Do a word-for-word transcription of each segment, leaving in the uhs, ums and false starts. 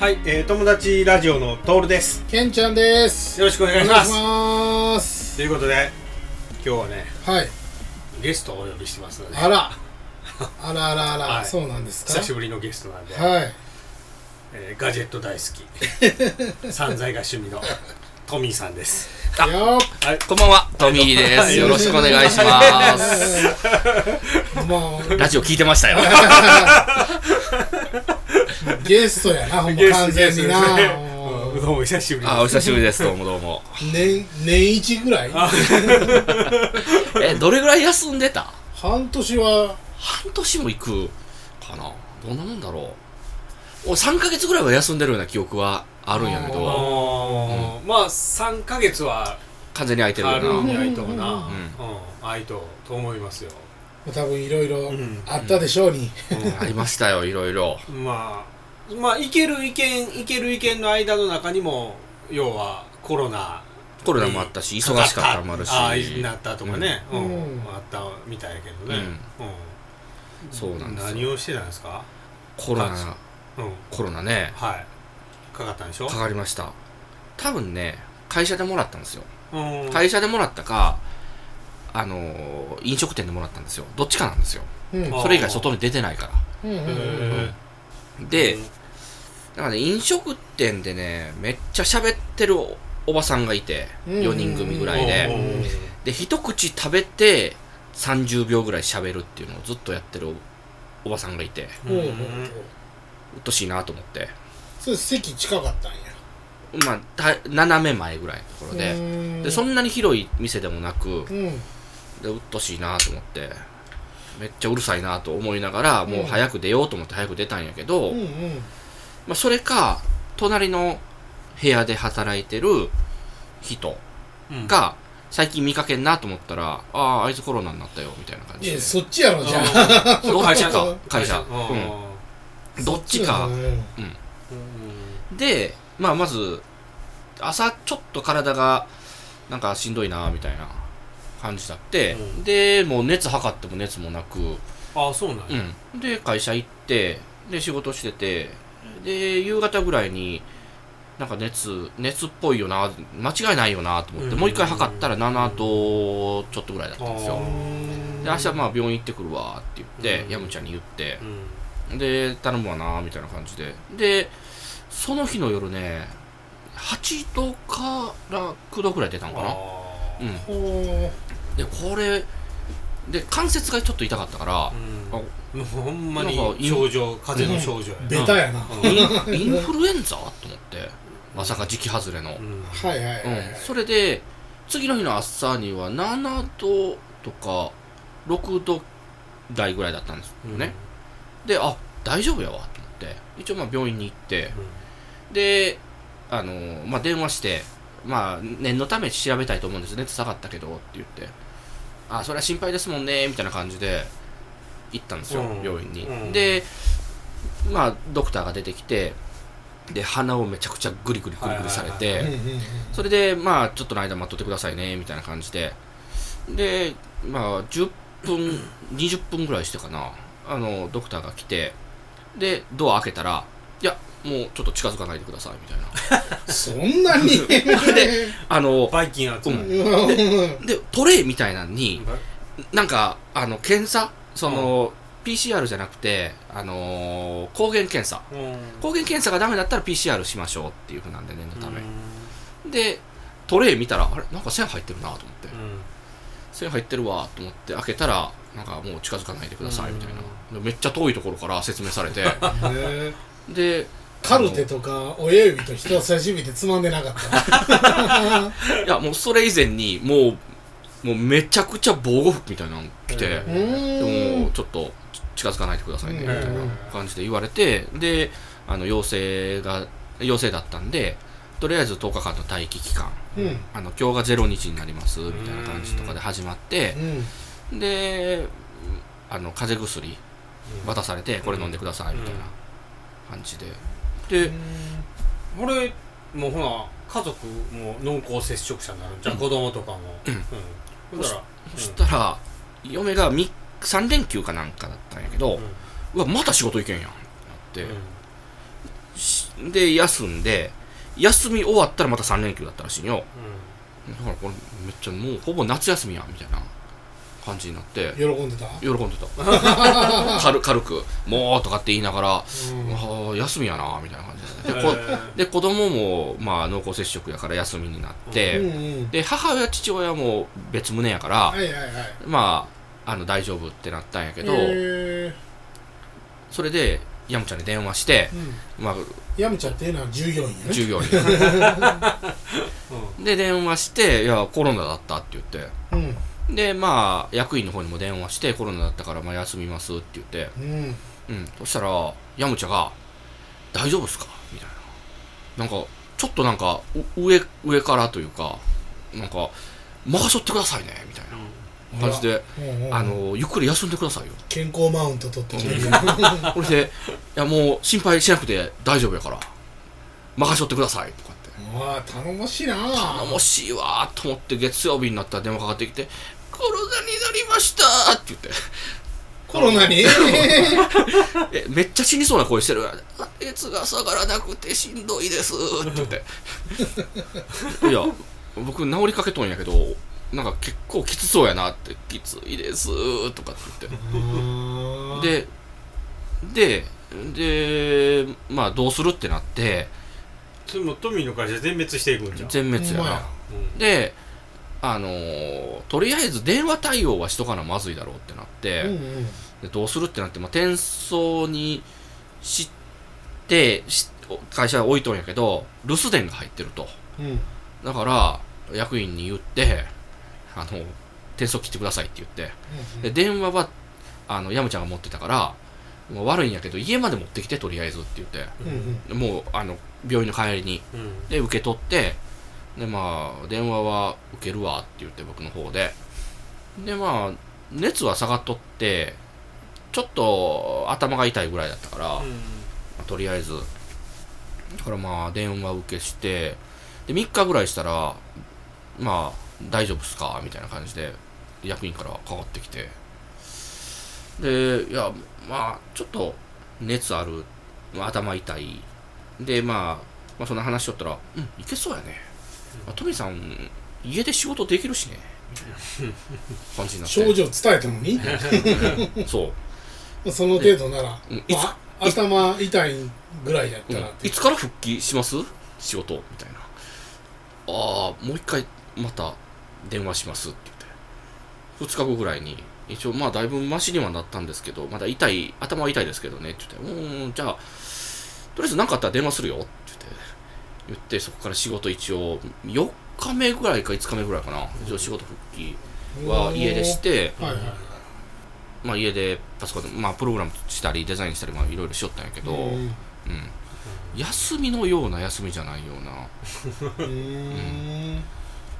はい、えー、友達ラジオのトールです。けんちゃんです。よろしくお願いします。お願いします。ということで、今日はね、はい、ゲストをお呼びしてますので。あら、あらあらあら、はい、そうなんですか。久しぶりのゲストなんで、はい、えー、ガジェット大好き、散財が趣味のトミーさんです。あ、はい、こんばんは、トミーです。よろしくお願いします。もうラジオ聞いてましたよ。ゲストやな、ほんま完全にな。どうもお久しぶりです。あ、お久しぶりです。どうもどうも。年年一ぐらい？え、どれぐらい休んでた？半年は半年も行くかな。どんなもんだろう。お、さんかげつぐらいは休んでるような記憶はあるんやけど。あ、うん、まあさんかげつは完全に空いてるよな。空いとうな。うん、空いとうと思いますよ。多分いろいろあったでしょうに、うんうん、ありましたよ、いろいろ。まあ、まあ、いける意見、いける意見の間の中にも、要はコロナコロナもあったし、忙しかったもあるし、ああ、なったとかね、うんうんうん、あったみたいやけどね、うんうん、そうなんです。何をしてたんですか？コロナ、うん、コロナね、はい、かかったんでしょ？かかりました。多分ね、会社でもらったんですよ、うん、会社でもらったか、あの飲食店でもらったんですよ。どっちかなんですよ、うん、それ以外外に出てないから、うんうん、で、うん、だからね、飲食店でね、めっちゃ喋ってる お, おばさんがいて、よにん組ぐらいで、うん、で、一口食べてさんじゅうびょうぐらい喋るっていうのをずっとやってる お, おばさんがいて、うんうん、うっとしいなと思って。それ席近かったんや。まあ、斜め前ぐらいのところ で, でそんなに広い店でもなく、うんで、うっとしいなと思って、めっちゃうるさいなと思いながら、もう早く出ようと思って早く出たんやけど、うんうん、まあ、それか隣の部屋で働いてる人が最近見かけんなと思ったら、うん、ああ、あいつコロナになったよみたいな感じで。いや、そっちやろじゃあ。どっちか会社、うん、どっちか、うんうん、で、まあ、まず朝ちょっと体がなんかしんどいなみたいな感じだって、うん、で、もう熱測っても熱もなく、ああ、そうなんや、うん、で、会社行って、で、仕事してて、で、夕方ぐらいになんか熱、熱っぽいよな、間違いないよなと思って、うん、もう一回測ったらななどちょっとぐらいだったんですよ、うん、で、明日まあ病院行ってくるわって言って、うん、やむちゃんに言って、うん、で、頼むわなみたいな感じで、で、その日の夜ね、はちどからきゅうどぐらい出たのかな、うん、で、これで、関節がちょっと痛かったから、うん、ほんまに症状、風邪の症状や、うん、ベタやな、うん、インフルエンザと思って、まさか時期外れの、うん、はいはいはい、はい、うん、それで、次の日の朝にはななどとかろくど台ぐらいだったんですよね、うん、で、あ、大丈夫やわと思って、一応まあ病院に行って、うん、で、あのー、まあ、電話して、まあ、念のため調べたいと思うんですね、熱下がったけどって言って、あ、それは心配ですもんねみたいな感じで行ったんですよ、うん、病院に、うん、で、まあ、ドクターが出てきて、で、鼻をめちゃくちゃグリグリグリグリされて、それで、まあ、ちょっとの間待っとってくださいねみたいな感じで、で、まあ、じゅっぷん、にじゅっぷんぐらいしてかな、あのドクターが来て、で、ドア開けたら、いや、もうちょっと近づかないでくださいみたいな。そんなにで、あのバイキン集め、うん、で, で、トレイみたいなのに、なんか、あの検査、その、うん、ピーシーアール じゃなくて、あのー、抗原検査、うん、抗原検査がダメだったら ピーシーアール しましょうっていうふうなんで、念のため、うん、で、トレイ見たら、あれ、なんか線入ってるなと思って、うん、線入ってるわと思って開けたら、なんかもう近づかないでくださいみたいな、うん、めっちゃ遠いところから説明されてで、カルテとか親指と人差し指でつまんでなかったいや、もうそれ以前にもう、もうめちゃくちゃ防護服みたいなの着て、でもちょっと近づかないでくださいねみたいな感じで言われて、で、あの陽性が陽性だったんで、とりあえずとおかかんの待機期間、うん、あの今日がぜろにちになりますみたいな感じとかで始まって、うん、で、あの風邪薬渡されて、これ飲んでくださいみたいな感じで、で、これもうほら、家族も濃厚接触者になるんじゃん、うん、子供とかも、うんうん、そ, そしたら、うん、嫁がさんれんきゅうかなんかだったんやけど、うん、うわ、また仕事行けんやんってなって、で休んで、休み終わったらまたさん連休だったらしいよ、うん、だからこれめっちゃもうほぼ夏休みやんみたいな感じになって、喜んでた喜んでた軽, 軽くもうとかって言いながら、うん、あ休みやなみたいな感じ で, で, こで子供もまあ濃厚接触やから休みになって、うんうん、で母親父親も別棟やから、はいはいはい、まあ、あの大丈夫ってなったんやけど、それでヤムちゃんに電話して、うん、まあ、ヤムちゃんっていうのは従業員やね、従業員で電話して、いやコロナだったって言って、うんで、まあ、役員の方にも電話して、コロナだったから、まあ、休みますって言って、うん、うん、そしたらヤムチャが大丈夫っすかみたいな、なんかちょっとなんか上上からというか、なんか任せってくださいねみたいな感じで、うん、あのゆっくり休んでくださいよ、健康マウント取ってきてるこれで、いやもう心配しなくて大丈夫やから任せってくださいとか。わあ頼もしいな、頼もしいわと思って、月曜日になったら電話かかってきて、コロナになりましたって言って、コロナにえめっちゃ死にそうな声してる、熱が下がらなくてしんどいですって言っていや僕治りかけとんやけど、なんか結構きつそうやなって、きついですとかって言って、でででまあどうするってなって、それもトミーの会社全滅していくんじゃん、全滅やな、うん、で、あのー、とりあえず電話対応はしとかなまずいだろうってなって、うんうん、でどうするってなって、まあ、転送にしてし会社は置いとんやけど留守電が入ってると、うん、だから役員に言って、あの転送切ってくださいって言って、うんうん、で電話はあのヤムちゃんが持ってたから、もう悪いんやけど家まで持ってきてとりあえずって言って、うんうん、もうあの病院の帰りに、うん、で受け取って、でまあ電話は受けるわって言って、僕の方ででまあ熱は下がっとって、ちょっと頭が痛いぐらいだったから、うんうん、まあ、とりあえずだからまあ電話受けして、でみっかぐらいしたらまあ大丈夫っすかみたいな感じで役員からかかってきて、でいやまあちょっと熱ある、頭痛いで、まあ、まあそんな話しとったら、うんいけそうやね、まあ、トミーさん家で仕事できるしね感じになって、症状伝えたのにそうその程度なら、うん、まあ、頭痛いぐらいやったら、うん、いつから復帰します仕事みたいな、ああもう一回また電話しますって言って、ふつかごぐらいに一応まあだいぶマシにはなったんですけど、まだ痛い、頭は痛いですけどねって言って、うん、じゃあとりあえず何かあったら電話するよって言って、言ってそこから仕事一応よっかめぐらいかいつかめぐらいかな、一応仕事復帰は家でして、はいはい、まあ家でパソコン、まあプログラムしたりデザインしたりまあいろいろしよったんやけど、うん、うん、休みのような休みじゃないような、うん。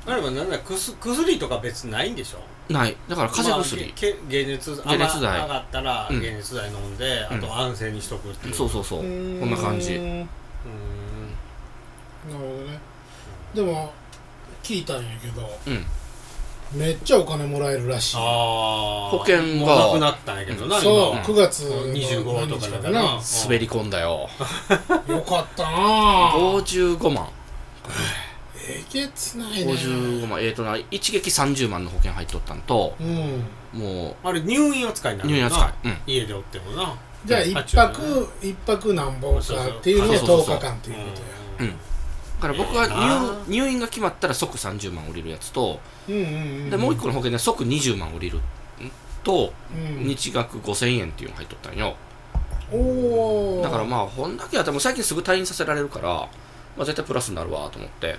あればなんだ、薬とか別にないんでしょ？ない。だから風邪薬、まあ、解熱剤上がったら解熱剤飲んで、うん、あと安静にしとくっていう、うん、そうそうそう、こんな感じ。うーん、なるほどね。でも聞いたんやけど、うん、めっちゃお金もらえるらしい。ああ、保険もなくなったんやけどな、うん、そう、うん、くがつにじゅうごにちとかだからな、うん、滑り込んだよよかったなぁ、ごじゅうごまんえげつないね。ごじゅうごまん、えーとな、一撃さんじゅうまんの保険入っとったんと、うん、もうあれ入院扱いになるもんな、入院扱い、うん、家でおってもな、じゃあ一泊、一泊何本かっていうのでとおかかんっていうことや、うん、だから僕は 入,、えー、入院が決まったら即さんじゅうまん下りるやつと、うんうんうんうん、でもう一個の保険で即にじゅうまん下りると、うん、日額ごせんえんっていうの入っとったんよ、おだからまあほんだけやったらもう最近すぐ退院させられるから、まあ、絶対プラスになるわと思って、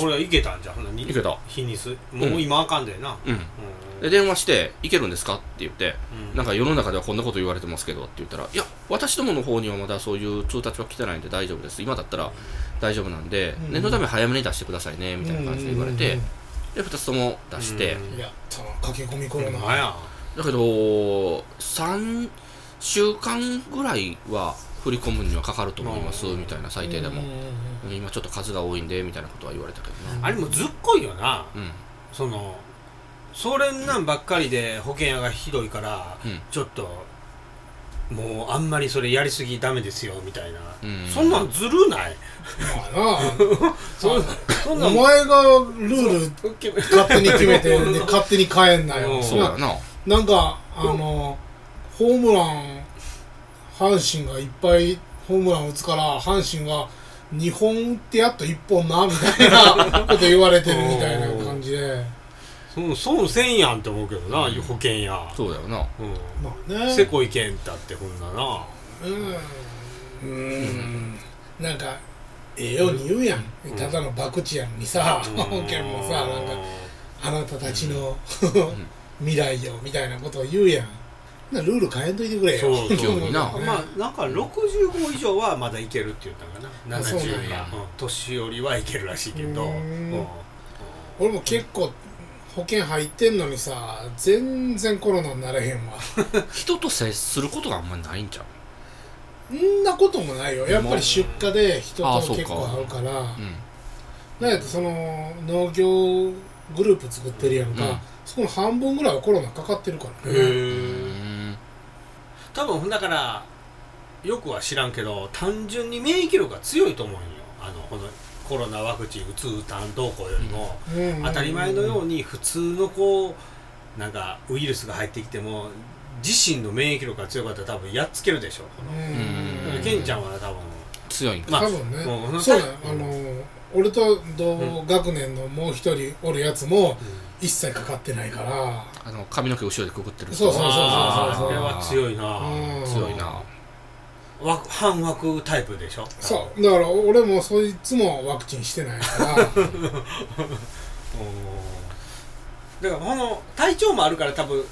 これはいけたんじゃん、いけた日にすもう今あかんだよな、うん、うん、で電話していけるんですかって言って、うん、なんか世の中ではこんなこと言われてますけどって言ったら、いや私どもの方にはまだそういう通達は来てないんで大丈夫です、今だったら大丈夫なんで、うん、念のため早めに出してくださいねみたいな感じで言われて、うん、でふたつとも出して、うん、やったな、駆け込みコロナや、だけどさんしゅうかんぐらいは振り込むにはかかると思いますみたいな、最低でも今ちょっと数が多いんでみたいなことは言われたけどな、あれもずっこいよな、うん、そのそれなんばっかりで保険屋がひどいから、うん、ちょっともうあんまりそれやりすぎダメですよみたいな、うん、そんなんずるない。まあなそんなそんなお前がルール勝手に決めて、ね、勝手に変えんなよ。そうやな。なんかあのホームラン阪神がいっぱいホームラン打つから阪神がにほん打ってやっといっぽんなみたいなこと言われてるみたいな感じでそ, そうせんやんって思うけどな、うん、保険や。そうだよな、うん、まあね、せこいけんたってほんなな、うん、うん、なんかええように言うやん、うん、ただの博打やんにさ、うん、保険もさ、なんかあなたたちの、うん、未来よみたいなことを言うやん。ルール変えんといてくれよ。そうそうな、ね、まあなんかろくじゅうご以上はまだいけるって言ったかな、ななじゅうが、うん、年寄りはいけるらしいけど、うんうん、俺も結構保険入ってんのにさ、全然コロナになれへんわ。人と接することがあんまりないんちゃう？そんなこともないよ。やっぱり出荷で人と結構会うから、なんやとその農業グループ作ってるやんか、うん、そこの半分ぐらいはコロナかかってるからね。へー。多分だからよくは知らんけど、単純に免疫力が強いと思うんよ。あのこのコロナワクチン打つ打たんどうこうよりも、うん、当たり前のように普通のこうなんかウイルスが入ってきても自身の免疫力が強かったら多分やっつけるでしょ。ケンちゃんは多分強いんか、まあ、多分ね、うん、そうだ、うん、あの俺と同学年のもう一人おるやつも一切かかってないから、うん、あの髪の毛後ろでくくってる人。そうそうそうそうそう、これは強いな、うん、強いな。半枠タイプでしょ。そうだから俺もそいつもワクチンしてないからだからこの体調もあるから多分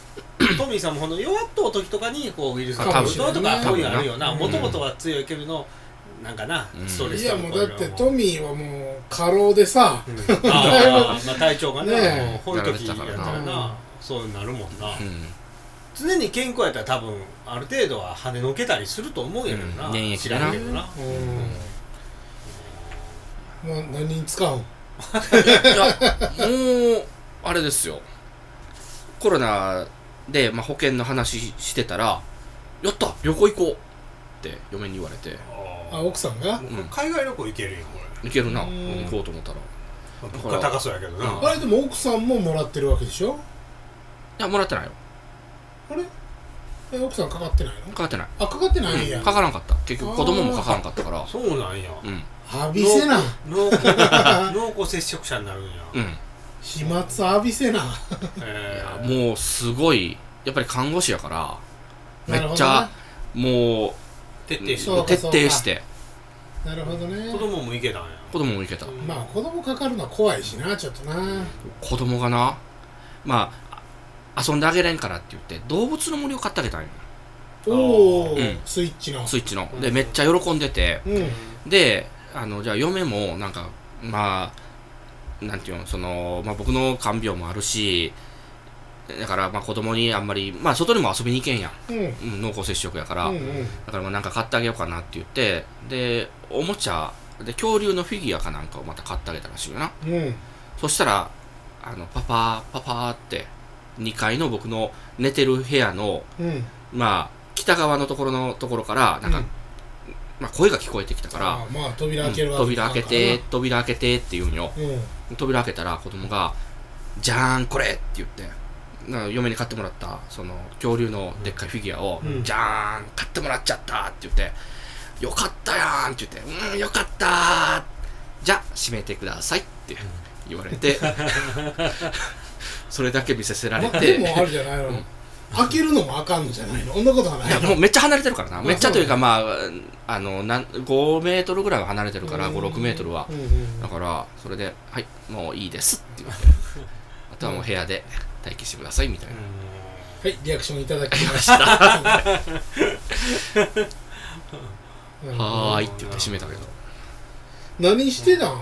トミーさんもこの弱っとう時とかにこうウイルスがうるとかそういうのあるよな。もともとは強いけれどなんかな、うん、ストレスとかも。いやもうだってトミーはもう過労でさ、うん、あまあ体調がね、ねこういう時やったらなそうなるもんな、うん。常に健康やったら多分ある程度は跳ねのけたりすると思うやろな、うん、免疫だな、知らんけどな、うんうん。まあ、何に使うんもうあれですよ、コロナで、まあ、保険の話してたらやった旅行行こうって嫁に言われて、あ奥さんが、うん、海外旅行行けるよこれ。行けるな、行こうと思ったら物価高そうやけどな。あれでも奥さんももらってるわけでしょ。いやもらってないよ。あれえ奥さんかかってないの？かかってない。あ、かかってないやん、うん、かからんかった。結局子供もかからんかったから。そうなんや、うん、浴びせな濃厚, 濃厚接触者になるんや、うん、飛沫浴びせな、えー、もうすごいやっぱり看護師やから、ね、めっちゃもう徹底して徹底してなるほどね。子供もいけたんや。子供もいけた、うん、まあ子供かかるのは怖いしな、ちょっとな。子供がな、まあ遊んであげれんからって言って動物の森を買ってあげたんよ。おー、うん、スイッチのスイッチのでめっちゃ喜んでて、うん、であのじゃあ嫁もなんかまあなんていうのその、まあ、僕の看病もあるしだからまあ子供にあんまりまあ外にも遊びに行けんや、うん、濃厚接触やから、うんうん、だからまあなんか買ってあげようかなって言ってでおもちゃで恐竜のフィギュアかなんかをまた買ってあげたらしいよな、うん、そしたらあのパパパパってにかいの僕の寝てる部屋の、うん、まあ北側のところのところからなんか、うん、まあ声が聞こえてきたから、あまあ扉開けるわけ、うん、扉開けて扉開けてって言うんよ、うん、扉開けたら子供がじゃーんこれって言ってな嫁に買ってもらったその恐竜のでっかいフィギュアを、うん、じゃーん買ってもらっちゃったって言ってよかったやんって言ってうんよかったーじゃあ閉めてくださいって言われて、うんそれだけ見せせられて、まあ、でもあるじゃないの、うん、開けるのもあかんのじゃないの。そんなことはないの。いやもうめっちゃ離れてるからな、まあ、めっちゃというかまああのなんごメートルぐらいは離れてるからご、ろくメートルは、うんうんうん、だからそれではいもういいですって言ってあとはもう部屋で待機してくださいみたいな、うん、はいリアクションいただきましたはーいって言って閉めたけど何してたん、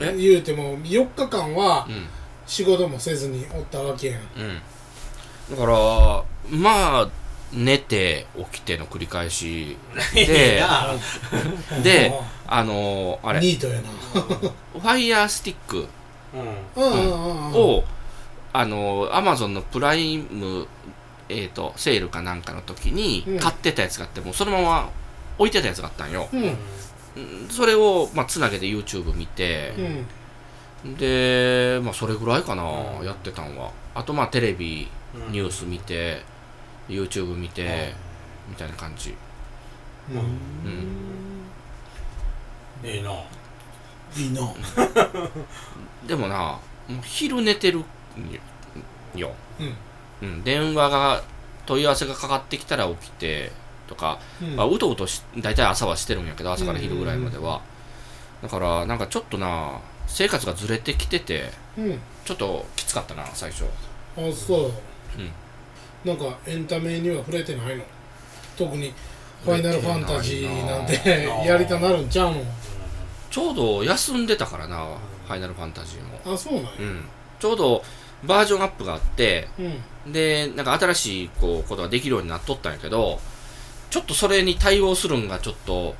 うん、言うてもよっかかんは、うん仕事もせずにおったわけやん、うん、だからまあ寝て起きての繰り返しでであのあれニートやなファイヤースティックをあのアマゾンのプライムえーと、セールかなんかの時に買ってたやつがあって、もうそのまま置いてたやつがあったんよ、うん、それをまあつなげて YouTube 見て、うん、で、まあ、それぐらいかな、うん、やってたんは。あとまあテレビニュース見て、うん、YouTube 見て、うん、みたいな感じ。うん、うん、ええないいなでもな、もう昼寝てるよ、うんうん、電話が問い合わせがかかってきたら起きてとか、うんまあ、うとうとし大体朝はしてるんやけど、朝から昼ぐらいまでは、うんうんうん、だからなんかちょっとな生活がずれてきてて、うん、ちょっときつかったな最初。あ、そう、うん、なんかエンタメには触れてないの？特にファイナルファンタジーなんてやりたなるんちゃうの？ちょうど休んでたからな、うん、ファイナルファンタジーも。あ、そうなんや、うん、ちょうどバージョンアップがあって、うん、で、なんか新しいこうことができるようになっとったんやけど、ちょっとそれに対応するんがちょっと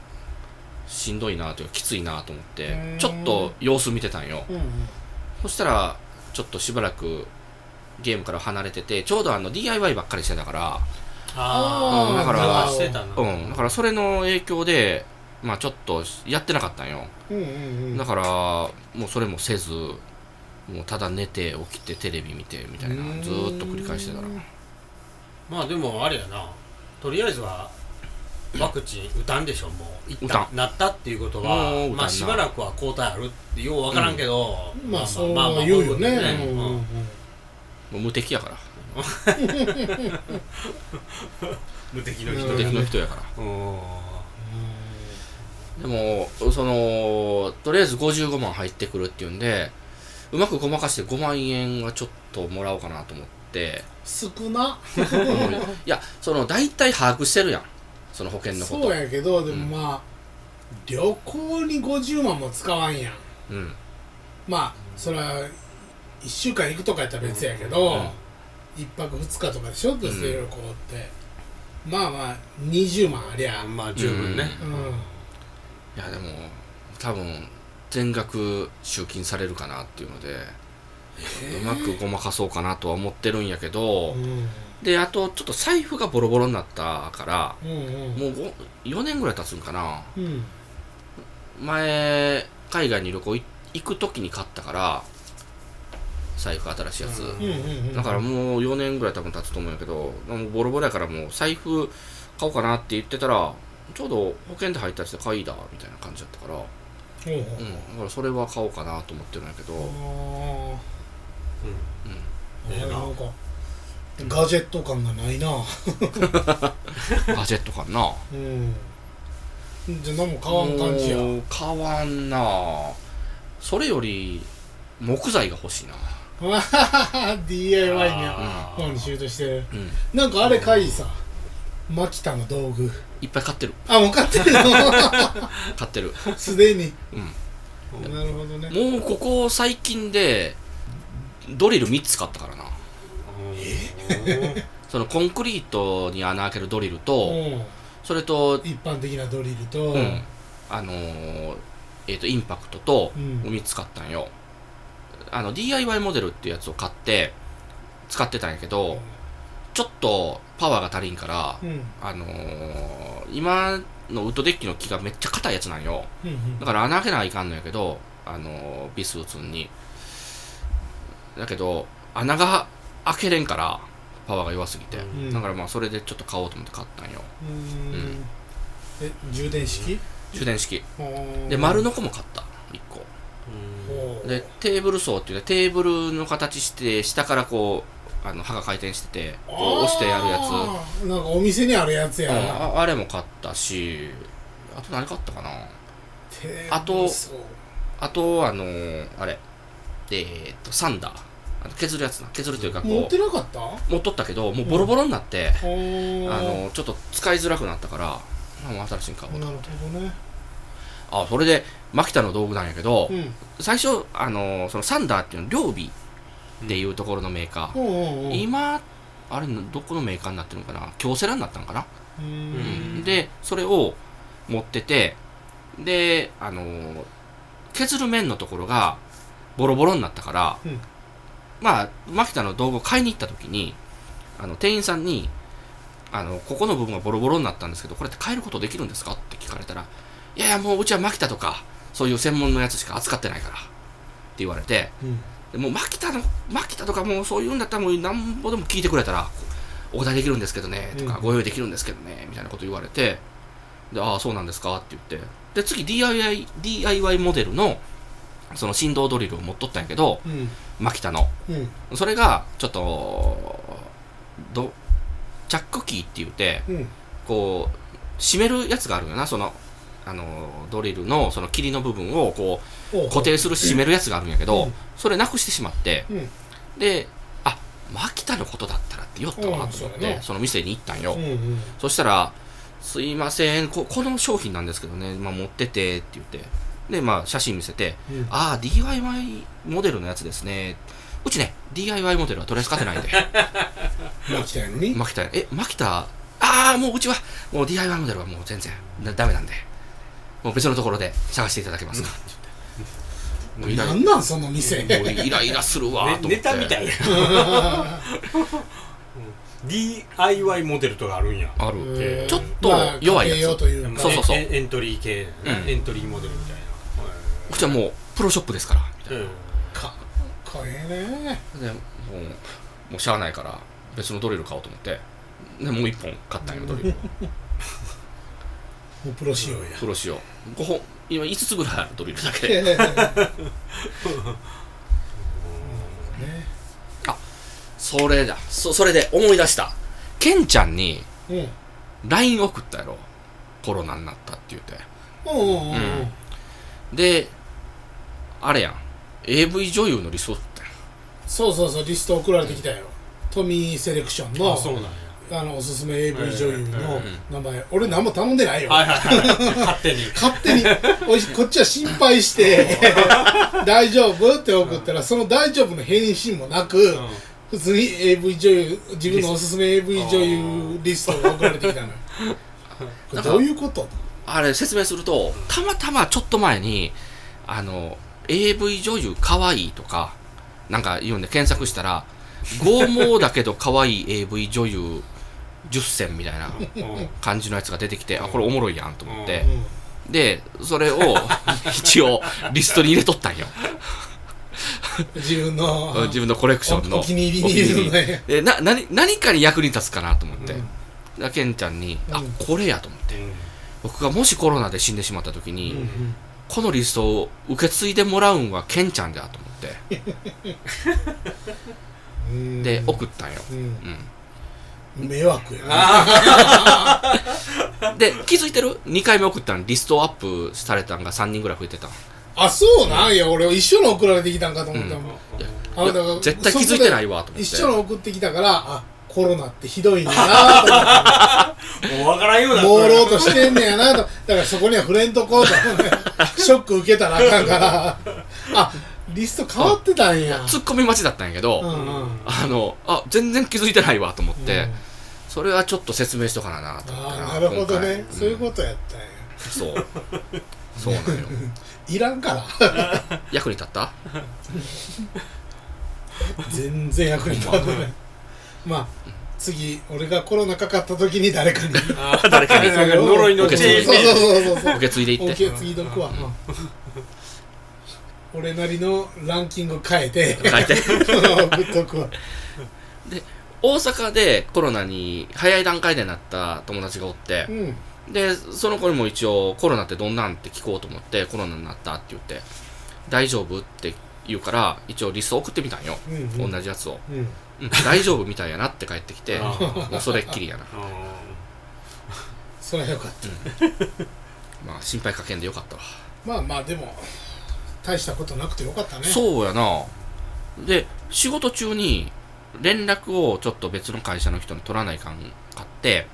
しんどいなというかきついなと思って、ちょっと様子見てたんよ、うんうん、そしたらちょっとしばらくゲームから離れてて、ちょうどあの ディーアイワイ ばっかりしてたからあ、うん、だからしてたな、うん、だからそれの影響で、まあちょっとやってなかったんよ、うんうんうん、だからもうそれもせず、もうただ寝て起きてテレビ見てみたいな、ずーっと繰り返してたら。まあでもあれやな、とりあえずはワクチン打たんでしょ、もう一旦なったっていうことは、まあしばらくは抗体あるってよう分からんけど、うん、まあそう言うよね、うんうんうん、もう無敵やから無敵の人無敵の人やから、うんうん、でもそのとりあえずごじゅうごまん入ってくるっていうんで、うまくごまかしてごまんえんはちょっともらおうかなと思って。少な。いや、その大体把握してるやん、その保険のこと。そうやけど、でもまあ、うん、旅行にごじゅうまんも使わんやん、うん、まあ、それはいっしゅうかん行くとかやったら別やけど、うんうん、いっぱくふつかとかでしょ、どうせ旅行って、うん、まあまあ、にじゅうまんありゃまあ十分ね、うんうん、いやでも、多分全額集金されるかなっていうので、うまくごまかそうかなとは思ってるんやけど、うん、で、あとちょっと財布がボロボロになったから、うんうん、もうよねんぐらい経つんかな、うん、前海外に旅行行く時に買ったから財布新しいやつ、うんうんうんうん、だからもうよねんぐらい多分経つと思うんやけど、もうボロボロやからもう財布買おうかなって言ってたら、ちょうど保険で入ったりして買いだみたいな感じだったから、うん、だからそれは買おうかなと思ってるんやけど、あ、うんうん、えー、なんかガジェット感がないなガジェット感な、うん、じゃあ何も買わん感じや。買わんな。それより木材が欲しいなディーアイワイ に本にシュートしてる、うん、なんかあれかいさ、マキタの道具いっぱい買ってる。あ、もう買ってるの買ってるすでに、うん、なるほどね。もうここ最近でドリルみっつ買ったからな。えそのコンクリートに穴開けるドリルと、それと一般的なドリルと、うん、あのー、えーとインパクトとみっつ買ったんよ、うん、あの ディーアイワイ モデルっていうやつを買って使ってたんやけど、うん、ちょっとパワーが足りんから、うん、あのー、今のウッドデッキの木がめっちゃ硬いやつなんよ、うんうん、だから穴開けないかんのやけど、あのー、ビス打つんにだけど穴が開けれんからパワーが弱すぎて、うん、だからまあそれでちょっと買おうと思って買ったんよ、うん、うん、え、充電式？充電式で丸ノコも買ったいっこ、うん、でテーブルソーっていうね、テーブルの形して下からこうあの刃が回転しててこう押してやるやつ、なんかお店にあるやつや、うん、あ, あれも買ったし、あと何買ったかな、あとあとあのー、あれえー、っとサンダー、あの削るやつな、削るというかこう持ってなかった？持っとったけどもうボロボロになって、うん、あのちょっと使いづらくなったからもう新しいの買おうと思って。なるほどね。あ、それでマキタの道具なんやけど、うん、最初あのー、そのサンダーっていうの両尾っていうところのメーカー、うんうん、今あれどこのメーカーになってるのかな、京セラになったのかな、うん、うん、でそれを持ってて、であのー、削る面のところがボロボロになったから、うん、まあマキタの道具を買いに行った時にあの店員さんにあのここの部分がボロボロになったんですけどこれって変えることできるんですかって聞かれたら、いやいやもううちはマキタとかそういう専門のやつしか扱ってないからって言われて、うん、でもうマキタのマキタとかもうそういうんだったらもうなんぼでも聞いてくれたらお答えできるんですけどねとか、うん、ご用意できるんですけどねみたいなこと言われて、でああそうなんですかって言って、で次 ディーアイワイ ディーアイワイ モデルのその振動ドリルを持っとったんやけど、うん、マキタの、うん、それがちょっとどチャックキーって言って、うん、こう締めるやつがあるよな、そのあのドリルのその霧の部分をこう固定する締めるやつがあるんやけど、うん、それなくしてしまって、うん、であマキタのことだったらって言ったわと思って、うんそね、その店に行ったんよ、うんうん、そしたらすいません こ, この商品なんですけどね、まあ、持っててって言って、でまあ写真見せて、うん、ああ ディーアイワイ モデルのやつですね、うちね ディーアイワイ モデルは取り扱ってないんでマキタやのにマキタえマキタああもううちはもう ディーアイワイ モデルはもう全然ダメなんでもう別のところで探していただけますか、うん、ってなんなんその店もうイライラするわと思って、ね、ネタみたいなディーアイワイ モデルとかあるんや、あるってちょっと弱いやつ、まあ、というかそうそうそうエントリー系、うん、エントリーモデルみたいな、こっちはもうプロショップですからみたいな、うん、かっこいいね。でもうもうしゃあないから別のドリル買おうと思ってでもういっぽん買ったんよドリルもうプロ仕様や、プロ仕様ごほん今いつつぐらいあるドリルだけであそれだ そ, それで思い出した、ケンちゃんに ライン 送ったやろ、コロナになったって言って、おうおうおう、うん、であれやん エーブイ 女優のリストって、そうそうそうリスト送られてきたよ、うん、トミーセレクションの、あそうなんや、あのおすすめ エーブイ 女優の名前、えーえーえー、俺何も頼んでないよ、はいはいはい、勝手に勝手においこっちは心配して大丈夫って送ったら、うん、その大丈夫の返信もなく、うん、普通に エーブイ 女優自分のおすすめ エーブイ 女優リストが送られてきたのこれどういうこと、あれ説明すると、たまたまちょっと前にあの エーブイ 女優かわいいとかなんか言うんで検索したら剛毛だけどかわいい エーブイ 女優じゅっせんみたいな感じのやつが出てきて、あこれおもろいやんと思って、でそれを一応リストに入れとったんよ自分の自分のコレクションのお気に入りに入れるのでな 何, 何かに役に立つかなと思って、うん、ケンちゃんにあこれやと思って、うん、僕がもしコロナで死んでしまった時に、うん、このリストを受け継いでもらうんはケンちゃんだと思ってで送ったんよ、うんうん、迷惑やなで、気づいてる？ に 回目送ったん、リストアップされたんがさんにんぐらい増えてた。あ、そうなん、うん、いや、俺一緒の送られてきたんかと思ったもん、うん、あ絶対気づいてないわと思って一緒の送ってきたから、あ、コロナってひどいんだなと思ってもうわからんような朦朧としてんねやなとだからそこには触れんとこうと思ってショック受けたらあかんからあ、リスト変わってたんや、ツッコミ待ちだったんやけど、うんうん、あのあ全然気づいてないわと思って、うん、それはちょっと説明しとかななと思ったな。あなるほどね、うん、そういうことやったんや。そうそうなんよいらんから役に立った全然役に立たないまあ次俺がコロナかかった時に誰かにあ誰かに呪いの受け継いで受け継いでいって受け継いどくわ、うん俺なりのランキング変えて変えて送っとくわで、大阪でコロナに早い段階でなった友達がおって、うん、で、その子にも一応コロナってどんなんって聞こうと思ってコロナになったって言って大丈夫って言うから一応リスト送ってみたんよ、うんうん、同じやつを、うんうん、大丈夫みたいやなって帰ってきてもうそれっきりやなそれはよかった、うん、まあ心配かけんでよかったわ。まあまあでも大したことなくてよかったね。そうやな。で、仕事中に連絡をちょっと別の会社の人に取らないかんかって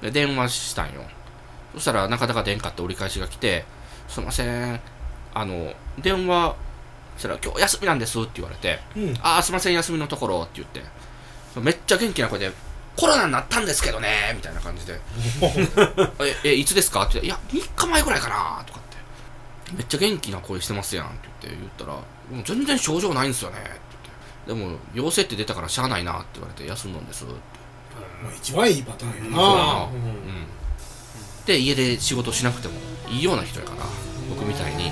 で電話したんよ。そしたらなかなか電話って折り返しが来て、すいません、あの電話したら今日休みなんですって言われて、うん、ああすいません休みのところって言って、めっちゃ元気な声でコロナになったんですけどねみたいな感じでえ、えいつですかって言って、いやみっかまえぐらいかなとか。めっちゃ元気な声してますやんって言って言ったら、もう全然症状ないんですよねって言って、でも陽性って出たからしゃあないなって言われて休むんですって一番いいパターンやな、うんうんうん、で家で仕事しなくてもいいような人やから、うん、僕みたいに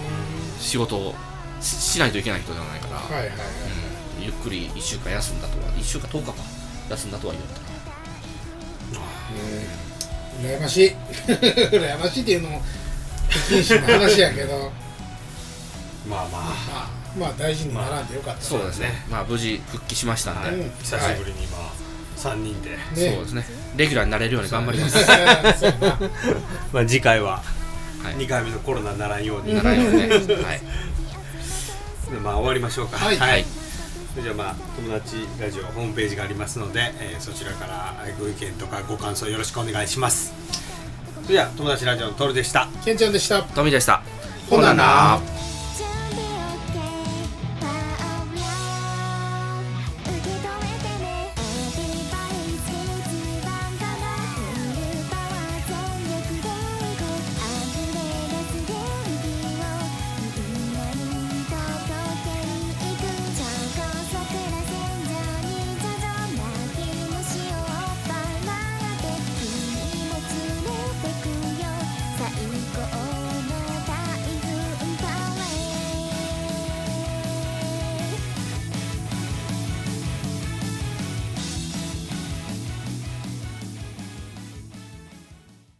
仕事を し, しないといけない人ではないから、はいはいはい、うん、ゆっくりいっしゅうかん休んだとはいっしゅうかんとおかか休んだとは言ったうら、ん、やましい羨やましいっていうのも不謹慎な話やけどまあまあまあ大事にならんでよかった、まあ、そうですね、まあ無事復帰しましたんで、うん、久しぶりに今、はい、さんにんで、ね、そうですね、レギュラーになれるように頑張りますまあ次回はにかいめのコロナにならんように、はい、ならんようにねはいでまあ終わりましょうか、はい、はい、じゃあまあ友達ラジオホームページがありますので、えー、そちらからご意見とかご感想よろしくお願いします。それでは友達ラジオのトルでした。ケンちゃんでした。トミでした。ほなな。